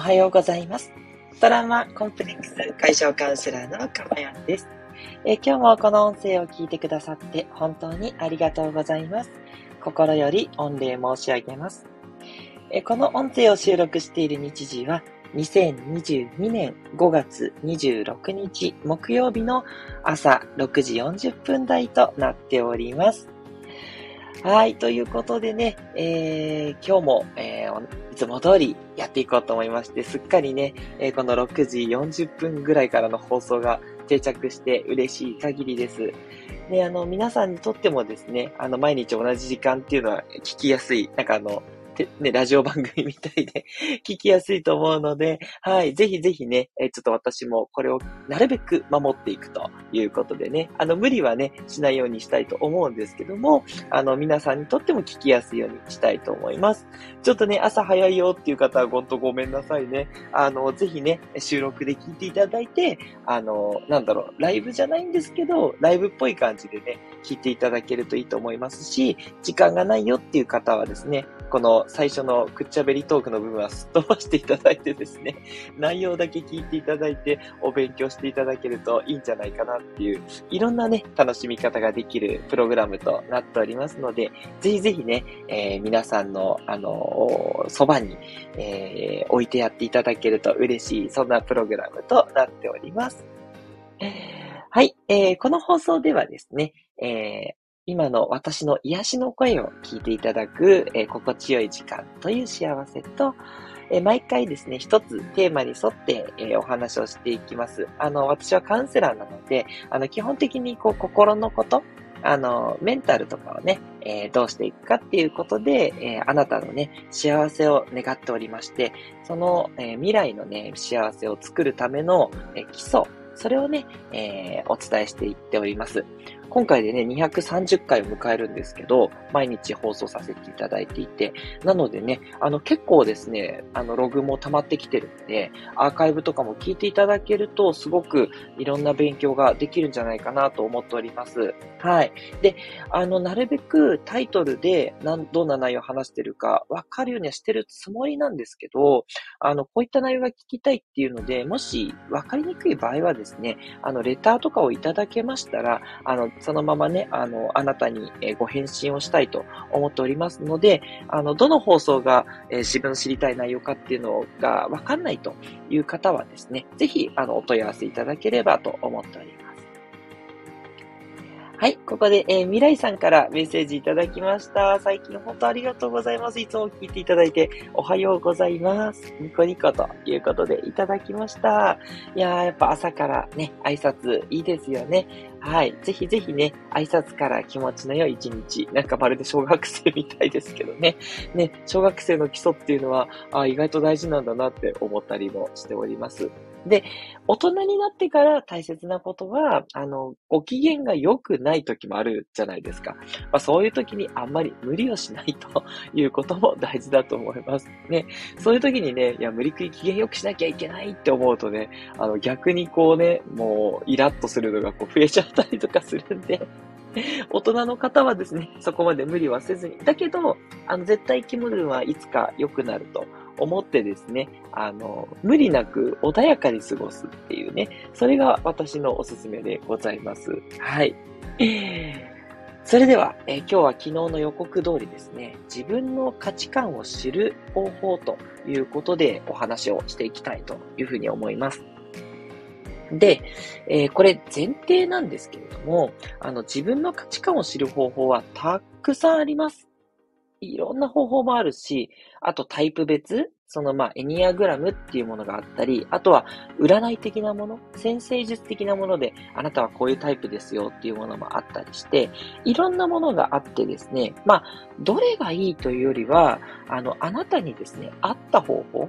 おはようございます。トラウマコンプレックス解消カウンセラーのかまやんです。今日もこの音声を聞いてくださって本当にありがとうございます。心より御礼申し上げます。この音声を収録している日時は2022年5月26日木曜日の朝6時40分台となっております。はい、ということでね、今日も、いつも通りやっていこうと思いまして、すっかりね、この6時40分ぐらいからの放送が定着して嬉しい限りです。で、皆さんにとってもですね、毎日同じ時間っていうのは聞きやすい、なんかね、ラジオ番組みたいで聞きやすいと思うので、はい、ぜひぜひね、ちょっと私もこれをなるべく守っていくということでね、無理はね、しないようにしたいと思うんですけども、皆さんにとっても聞きやすいようにしたいと思います。ちょっとね、朝早いよっていう方はほんとごめんなさいね。ぜひね、収録で聞いていただいて、ライブじゃないんですけど、ライブっぽい感じでね、聞いていただけるといいと思いますし、時間がないよっていう方はですね、この最初のくっちゃべりトークの部分はすっ飛ばしていただいてですね、内容だけ聞いていただいてお勉強していただけるといいんじゃないかなっていう、いろんなね、楽しみ方ができるプログラムとなっておりますので、ぜひぜひね、皆さんの、そばに、置いてやっていただけると嬉しい、そんなプログラムとなっております。はい、この放送ではですね、今の私の癒しの声を聞いていただく、心地よい時間という幸せと、毎回ですね、一つテーマに沿って、お話をしていきます。私はカウンセラーなので、基本的にこう心のこと、メンタルとかをね、どうしていくかっていうことで、あなたのね、幸せを願っておりまして、その、未来のね、幸せを作るための、基礎、それをね、お伝えしていっております。今回でね、230回を迎えるんですけど、毎日放送させていただいていて、なのでね、結構ですね、ログも溜まってきてるんで、アーカイブとかも聞いていただけると、すごくいろんな勉強ができるんじゃないかなと思っております。はい。で、なるべくタイトルでどんな内容を話してるかわかるようにはしてるつもりなんですけど、こういった内容が聞きたいっていうので、もしわかりにくい場合はですね、レターとかをいただけましたら、そのままね、あなたにご返信をしたいと思っておりますので、どの放送が自分の知りたい内容かっていうのがわかんないという方はですね、ぜひ、お問い合わせいただければと思っております。はい、ここで、未来さんからメッセージいただきました。最近本当ありがとうございます。いつも聞いていただいて、おはようございます。ニコニコということでいただきました。いやー、やっぱ朝からね、挨拶いいですよね。はい、ぜひぜひね、挨拶から気持ちの良い一日。なんかまるで小学生みたいですけどね。ね、小学生の基礎っていうのは、意外と大事なんだなって思ったりもしております。で、大人になってから大切なことは、ご機嫌が良くない時もあるじゃないですか。まあ、そういう時にあんまり無理をしないということも大事だと思います。ね。そういう時にね、いや、無理くり機嫌良くしなきゃいけないって思うとね、逆にこうね、もうイラッとするのがこう増えちゃったりとかするんで、大人の方はですね、そこまで無理はせずに。だけど、絶対気分はいつか良くなると。思ってですね、無理なく穏やかに過ごすっていうね、それが私のおすすめでございます。はい。それでは、今日は昨日の予告通りですね、自分の価値観を知る方法ということでお話をしていきたいというふうに思います。で、これ前提なんですけれども、自分の価値観を知る方法はたくさんあります。いろんな方法もあるし、あとタイプ別、エニアグラムっていうものがあったり、あとは占い的なもの、占星術的なもので、あなたはこういうタイプですよっていうものもあったりして、いろんなものがあってですね、どれがいいというよりは、あなたにですね、合った方法、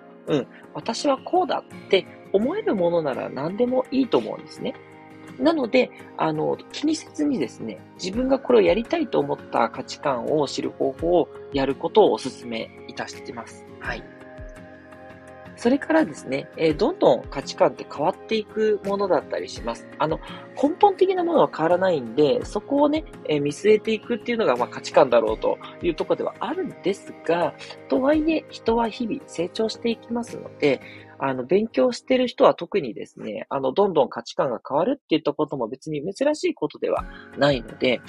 私はこうだって思えるものなら何でもいいと思うんですね。なので、気にせずにですね、自分がこれをやりたいと思った価値観を知る方法をやることをお勧めいたしています。はい。それからですね、どんどん価値観って変わっていくものだったりします。根本的なものは変わらないんで、そこをね、見据えていくっていうのが、価値観だろうというところではあるんですが、とはいえ、人は日々成長していきますので、勉強してる人は特にですね、どんどん価値観が変わるっていったことも別に珍しいことではないので、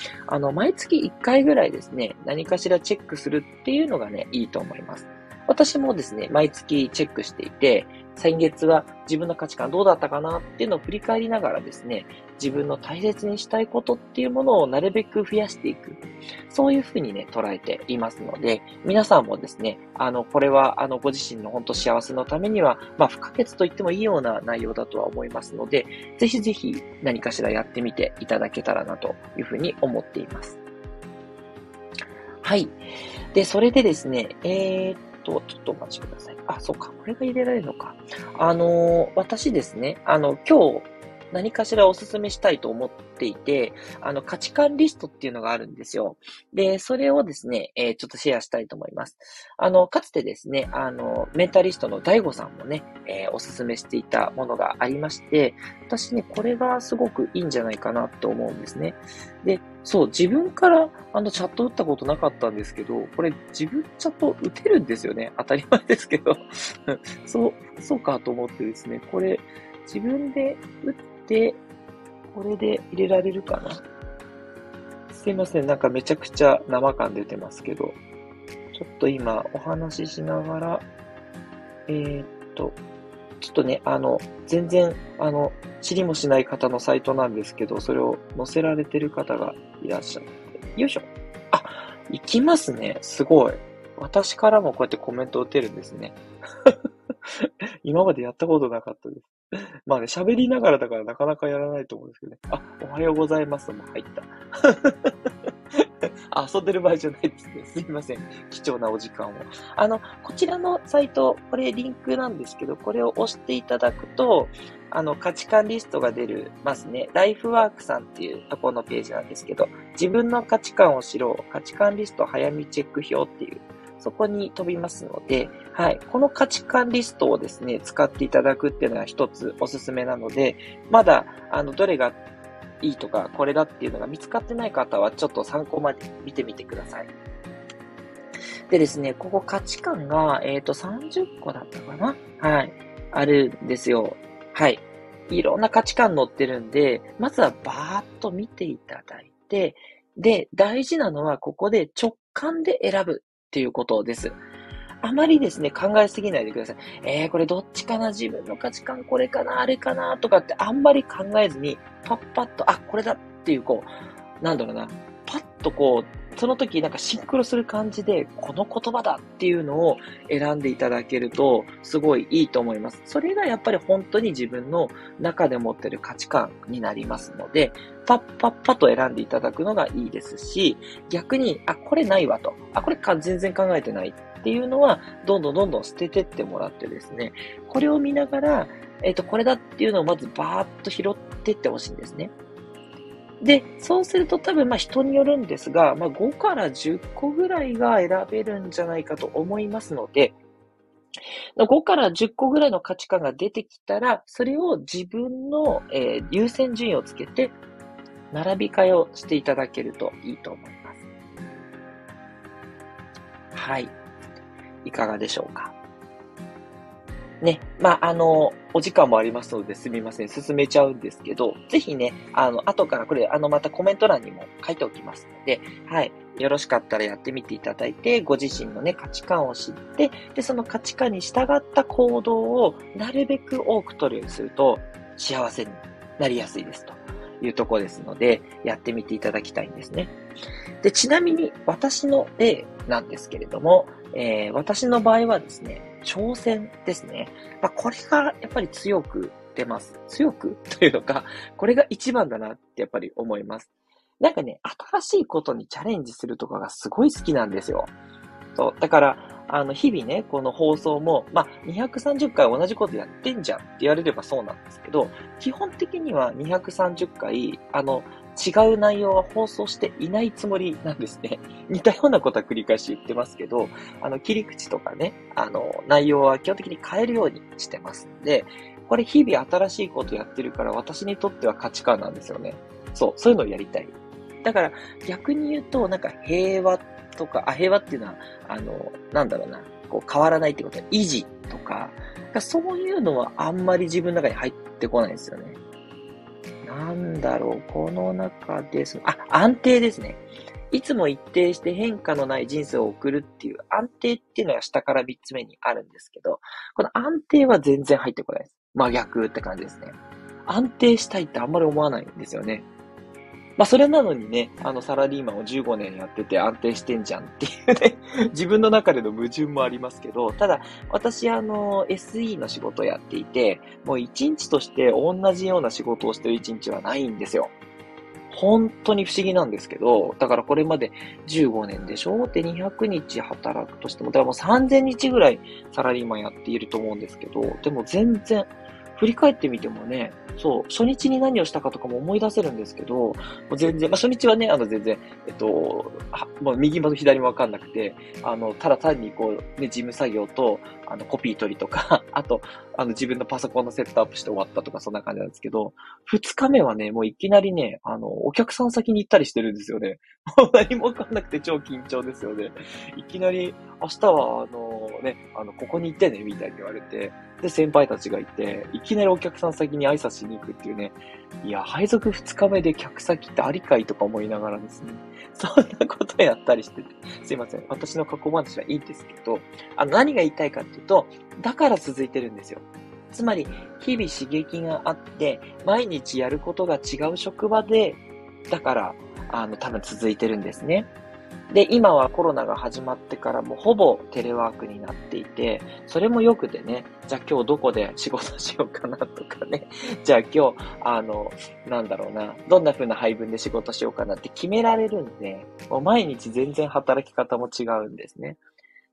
毎月1回ぐらいですね、何かしらチェックするっていうのがね、いいと思います。私もですね、毎月チェックしていて、先月は自分の価値観どうだったかなっていうのを振り返りながらですね、自分の大切にしたいことっていうものをなるべく増やしていく。そういうふうにね、捉えていますので、皆さんもですね、これはご自身の本当幸せのためには、不可欠と言ってもいいような内容だとは思いますので、ぜひぜひ何かしらやってみていただけたらなというふうに思っています。はい。で、それでですね、ちょっとお待ちください。あ、そうか。これが入れられるのか。私ですね、今日何かしらおすすめしたいと思っていて、価値観リストっていうのがあるんですよ。で、それをですね、ちょっとシェアしたいと思います。かつてですね、メンタリストのDaiGoさんもね、おすすめしていたものがありまして、私ね、これがすごくいいんじゃないかなと思うんですね。で、そう、自分からチャット打ったことなかったんですけど、これ自分チャット打てるんですよね。当たり前ですけど。そうかと思ってですね、これ自分で打って、で、これで入れられるかな。すいません。なんかめちゃくちゃ生感出てますけど。ちょっと今お話ししながら、ちょっとね、全然、知りもしない方のサイトなんですけど、それを載せられてる方がいらっしゃって。よいしょ。あ、いきますね。すごい。私からもこうやってコメントを打てるんですね。今までやったことなかったです。まあね、喋りながらだからなかなかやらないと思うんですけどね。あ、おはようございますも入った。遊んでる場合じゃないですね。すいません。貴重なお時間を。こちらのサイト、これリンクなんですけど、これを押していただくと、価値観リストが出ますね。ライフワークさんっていうところのページなんですけど、自分の価値観を知ろう。価値観リスト早見チェック表っていう。そこに飛びますので、はい。この価値観リストをですね、使っていただくっていうのが一つおすすめなので、まだ、どれがいいとか、これだっていうのが見つかってない方は、ちょっと参考まで見てみてください。でですね、ここ価値観が、30個だったかな？はい。あるんですよ。はい。いろんな価値観載ってるんで、まずはバーっと見ていただいて、で、大事なのは、ここで直感で選ぶ。っていうことです。あまりですね、考えすぎないでください。これどっちかな？自分の価値観これかな？あれかな？とかってあんまり考えずに、パッパッと、あ、これだっていう、パッとその時なんかシンクロする感じで、この言葉だっていうのを選んでいただけると、すごいいいと思います。それがやっぱり本当に自分の中で持ってる価値観になりますので、パッパッパと選んでいただくのがいいですし、逆に、あ、これないわと。あ、これ全然考えてないっていうのは、どんどん捨ててってもらってですね、これを見ながら、これだっていうのをまずバーッと拾ってってほしいんですね。で、そうすると多分人によるんですが、5から10個ぐらいが選べるんじゃないかと思いますので、5から10個ぐらいの価値観が出てきたら、それを自分の、優先順位をつけて、並び替えをしていただけるといいと思います。はい。いかがでしょうか。ね。お時間もありますので、すみません。進めちゃうんですけど、ぜひね、後からこれ、またコメント欄にも書いておきますので、はい。よろしかったらやってみていただいて、ご自身のね、価値観を知って、で、その価値観に従った行動をなるべく多く取るようにすると、幸せになりやすいですと。いうところですので、やってみていただきたいんですね。で、ちなみに私の例なんですけれども、私の場合はですね、挑戦ですね。これがやっぱり強く出ます。強くというのか、これが一番だなってやっぱり思います。なんかね、新しいことにチャレンジするとかがすごい好きなんですよ。そう。だから、日々ね、この放送も、230回同じことやってんじゃんって言われればそうなんですけど、基本的には230回、違う内容は放送していないつもりなんですね。似たようなことは繰り返し言ってますけど、切り口とかね、内容は基本的に変えるようにしてますんで、これ日々新しいことやってるから私にとっては価値観なんですよね。そう、そういうのをやりたい。だから逆に言うと、なんか平和とか、平和っていうのは、こう変わらないってことは維持とか、そういうのはあんまり自分の中に入ってこないんですよね。なんだろう、この中で、安定ですね。いつも一定して変化のない人生を送るっていう安定っていうのが下から3つ目にあるんですけど、この安定は全然入ってこないです。真逆って感じですね。安定したいってあんまり思わないんですよね。それなのにね、サラリーマンを15年やってて安定してんじゃんっていうね、自分の中での矛盾もありますけど、ただ、私、SE の仕事をやっていて、もう一日として同じような仕事をしてる一日はないんですよ。本当に不思議なんですけど、だからこれまで15年でしょって200日働くとしても、だからもう3000日ぐらいサラリーマンやっていると思うんですけど、でも全然、振り返ってみてもね、そう、初日に何をしたかとかも思い出せるんですけど、もう全然、初日はね、全然、右も左もわかんなくて、ただ単に事務作業と、コピー取りとか、あと、自分のパソコンのセットアップして終わったとか、そんな感じなんですけど、二日目はね、もういきなりね、お客さん先に行ったりしてるんですよね。もう何もわかんなくて超緊張ですよね。いきなり、明日は、ここに行ってね、みたいに言われて、で、先輩たちがいて、いきなりお客さん先に挨拶しに行くっていうね。いや、配属2日目で客先ってありかいとか思いながらですね。そんなことやったりしてて。すいません。私の過去話はいいんですけど、何が言いたいかっていうと、だから続いてるんですよ。つまり、日々刺激があって、毎日やることが違う職場で、だから、多分続いてるんですね。で、今はコロナが始まってからもほぼテレワークになっていて、それもよくでね、じゃあ今日どこで仕事しようかなとかね、じゃあ今日、どんな風な配分で仕事しようかなって決められるんで、もう毎日全然働き方も違うんですね。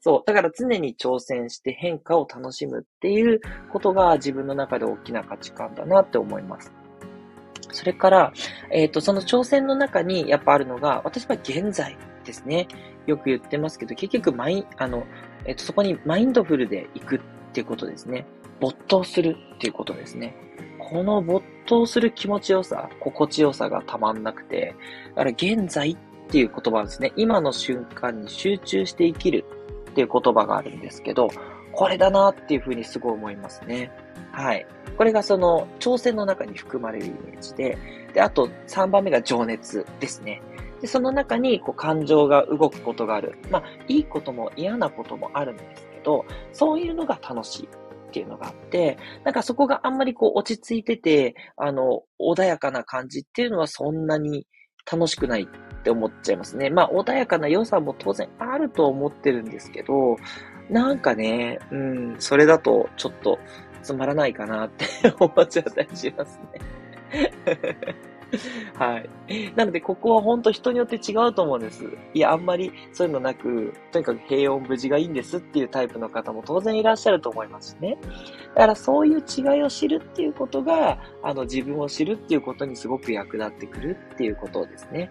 そう。だから常に挑戦して変化を楽しむっていうことが自分の中で大きな価値観だなって思います。それから、その挑戦の中にやっぱあるのが、私は現在ですね。よく言ってますけど、結局そこにマインドフルで行くっていうことですね。没頭するっていうことですね。この没頭する気持ちよさ、心地よさがたまんなくて、だから現在っていう言葉ですね。今の瞬間に集中して生きるっていう言葉があるんですけど、これだなっていうふうにすごい思いますね。はい。これがその挑戦の中に含まれるイメージで、で、あと3番目が情熱ですね。で、その中に感情が動くことがある。いいことも嫌なこともあるんですけど、そういうのが楽しいっていうのがあって、なんかそこがあんまり落ち着いてて、穏やかな感じっていうのはそんなに楽しくないって思っちゃいますね。穏やかな良さも当然あると思ってるんですけど、なんかね、それだとちょっとつまらないかなって思っちゃったりしますね。はい。なので、ここは本当人によって違うと思うんです。いや、あんまりそういうのなく、とにかく平穏無事がいいんですっていうタイプの方も当然いらっしゃると思いますね。だから、そういう違いを知るっていうことが、自分を知るっていうことにすごく役立ってくるっていうことですね。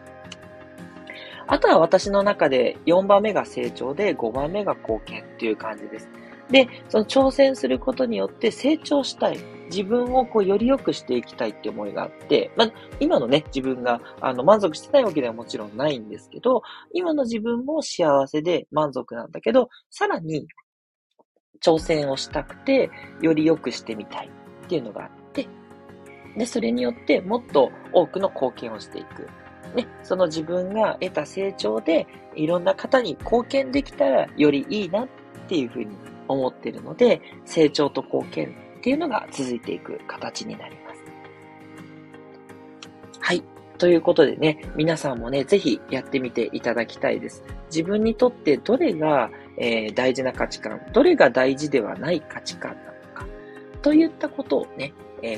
あとは私の中で4番目が成長で5番目が貢献っていう感じです。で、その挑戦することによって成長したい。自分をより良くしていきたいって思いがあって、今のね、自分が満足してないわけではもちろんないんですけど、今の自分も幸せで満足なんだけど、さらに挑戦をしたくて、より良くしてみたいっていうのがあって、で、それによってもっと多くの貢献をしていく。ね、その自分が得た成長で、いろんな方に貢献できたらよりいいなっていうふうに思ってるので、成長と貢献っていうのが続いていく形になります。はい。ということでね、皆さんもね、ぜひやってみていただきたいです。自分にとってどれが、大事な価値観、どれが大事ではない価値観なのか、といったことをね、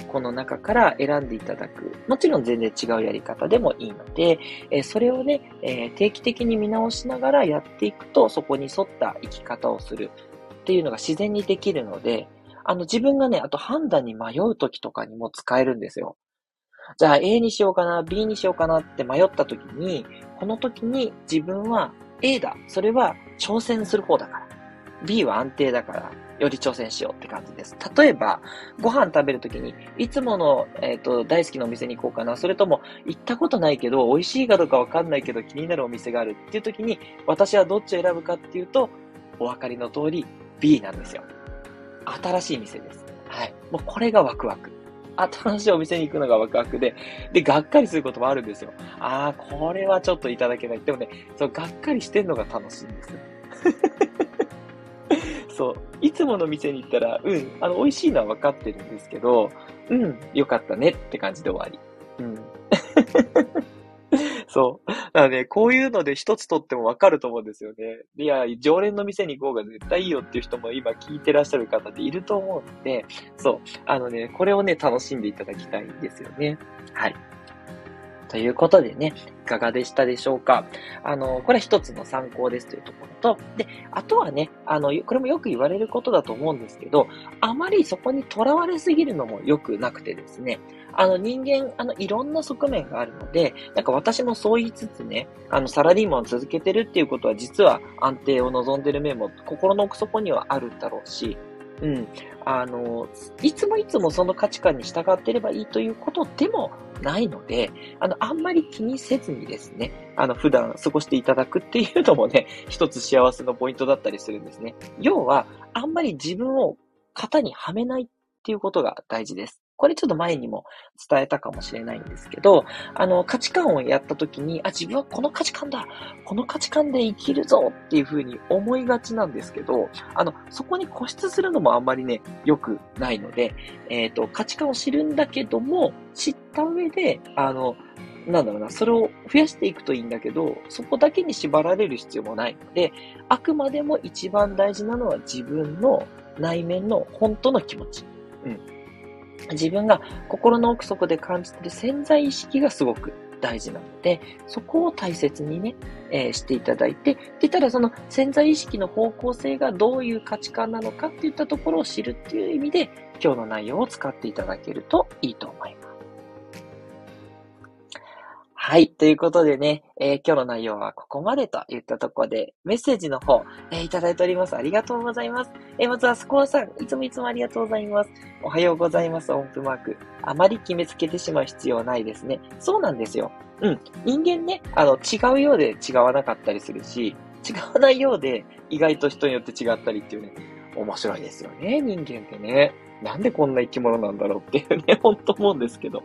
この中から選んでいただく。もちろん全然違うやり方でもいいので、それをね、定期的に見直しながらやっていくと、そこに沿った生き方をするっていうのが自然にできるので、自分がね、あと判断に迷う時とかにも使えるんですよ。じゃあ A にしようかな、B にしようかなって迷った時に、この時に自分は A だ。それは挑戦する方だから。B は安定だから。より挑戦しようって感じです。例えば、ご飯食べるときに、いつもの、大好きなお店に行こうかな。それとも、行ったことないけど、美味しいかどうかわかんないけど、気になるお店があるっていうときに、私はどっちを選ぶかっていうと、お分かりの通り、B なんですよ。新しい店です。はい。もうこれがワクワク。新しいお店に行くのがワクワクで、がっかりすることもあるんですよ。これはちょっといただけない。でもね、がっかりしてんのが楽しいんです。そう、いつもの店に行ったら、美味しいのは分かってるんですけど、よかったねって感じで終わり。そう。だからね、こういうので一つ取っても分かると思うんですよね。いや、常連の店に行こうが絶対いいよっていう人も今聞いてらっしゃる方っていると思うんで、そう。これをね、楽しんでいただきたいんですよね。はい。ということでね、いかがでしたでしょうか。これは一つの参考ですというところと、で、あとはね、これもよく言われることだと思うんですけど、あまりそこにとらわれすぎるのも良くなくてですね、人間、いろんな側面があるので、なんか私もそう言いつつね、サラリーマンを続けてるっていうことは、実は安定を望んでる面も心の奥底にはあるんだろうし、いつもその価値観に従っていればいいということでもないので、あんまり気にせずにですね、普段過ごしていただくっていうのもね、一つ幸せのポイントだったりするんですね。要は、あんまり自分を型にはめないっていうことが大事です。これちょっと前にも伝えたかもしれないんですけど、価値観をやった時に、自分はこの価値観だ、この価値観で生きるぞっていうふうに思いがちなんですけど、そこに固執するのもあんまりね、良くないので、価値観を知るんだけども、知った上で、それを増やしていくといいんだけど、そこだけに縛られる必要もないので、あくまでも一番大事なのは自分の内面の本当の気持ち。自分が心の奥底で感じている潜在意識がすごく大事なので、そこを大切にね、していただいて、で、ただその潜在意識の方向性がどういう価値観なのかっていったところを知るっていう意味で、今日の内容を使っていただけるといいと思います。はい。ということでね、今日の内容はここまでといったところで、メッセージの方、いただいております。ありがとうございます。まずはスコアさん、いつもありがとうございます。おはようございます。音符マーク。あまり決めつけてしまう必要ないですね。そうなんですよ。人間ね、違うようで違わなかったりするし、違わないようで意外と人によって違ったりっていうね、面白いですよね、人間ってね。なんでこんな生き物なんだろうっていうね、ほんと思うんですけど。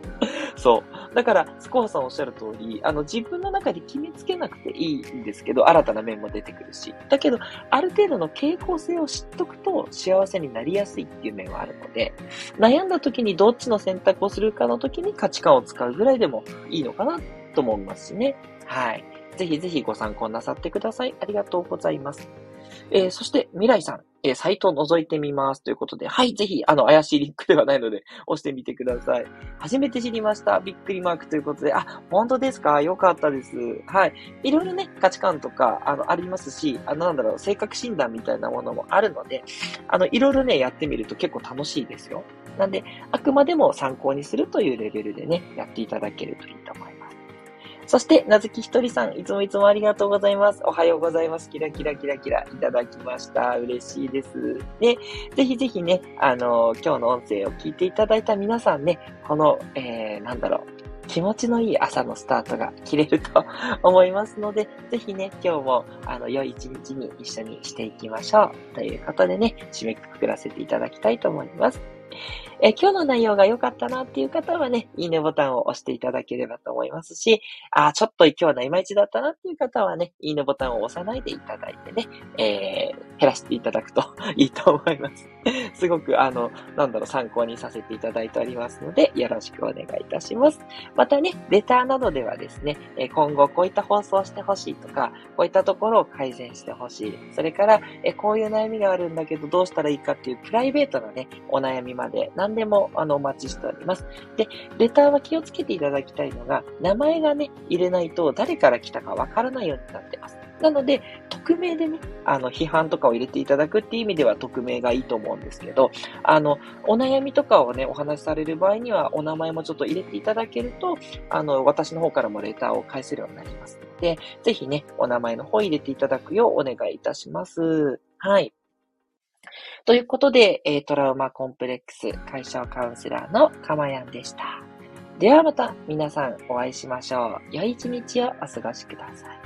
そう。だから、スコアさんおっしゃる通り、自分の中で決めつけなくていいんですけど、新たな面も出てくるし。だけど、ある程度の傾向性を知っとくと、幸せになりやすいっていう面はあるので、悩んだ時にどっちの選択をするかの時に価値観を使うぐらいでもいいのかなと思いますしね。はい。ぜひぜひご参考なさってください。ありがとうございます。そして、未来さん、サイトを覗いてみますということで、はい、ぜひ、怪しいリンクではないので、押してみてください。初めて知りました。びっくりマークということで、本当ですか？よかったです。はい。いろいろね、価値観とか、ありますし、性格診断みたいなものもあるので、いろいろね、やってみると結構楽しいですよ。なんで、あくまでも参考にするというレベルでね、やっていただけるといいと思います。そして、なずきひとりさん、いつもありがとうございます。おはようございます。キラキラキラキラいただきました。嬉しいです。で、ぜひぜひね、今日の音声を聞いていただいた皆さんね、この、気持ちのいい朝のスタートが切れると思いますので、ぜひね、今日も、良い一日に一緒にしていきましょう。ということでね、締めくくらせていただきたいと思います。今日の内容が良かったなっていう方はね、いいねボタンを押していただければと思いますし、ちょっと今日はいまいちだったなっていう方はね、いいねボタンを押さないでいただいてね、減らしていただくといいと思います。すごく参考にさせていただいておりますので、よろしくお願いいたします。またね、レターなどではですね、今後こういった放送をしてほしいとか、こういったところを改善してほしい。それから、こういう悩みがあるんだけどどうしたらいいかっていうプライベートなね、お悩みまで、何でもお待ちしております。で、レターは気をつけていただきたいのが、名前がね、入れないと誰から来たかわからないようになってます。なので、匿名でね、批判とかを入れていただくっていう意味では匿名がいいと思うんですけど、お悩みとかをね、お話しされる場合には、お名前もちょっと入れていただけると、私の方からもレターを返せるようになりますので、ぜひね、お名前の方入れていただくようお願いいたします。はい。ということで、トラウマコンプレックス解消カウンセラーのかまやんでした。ではまた皆さんお会いしましょう。良い一日をお過ごしください。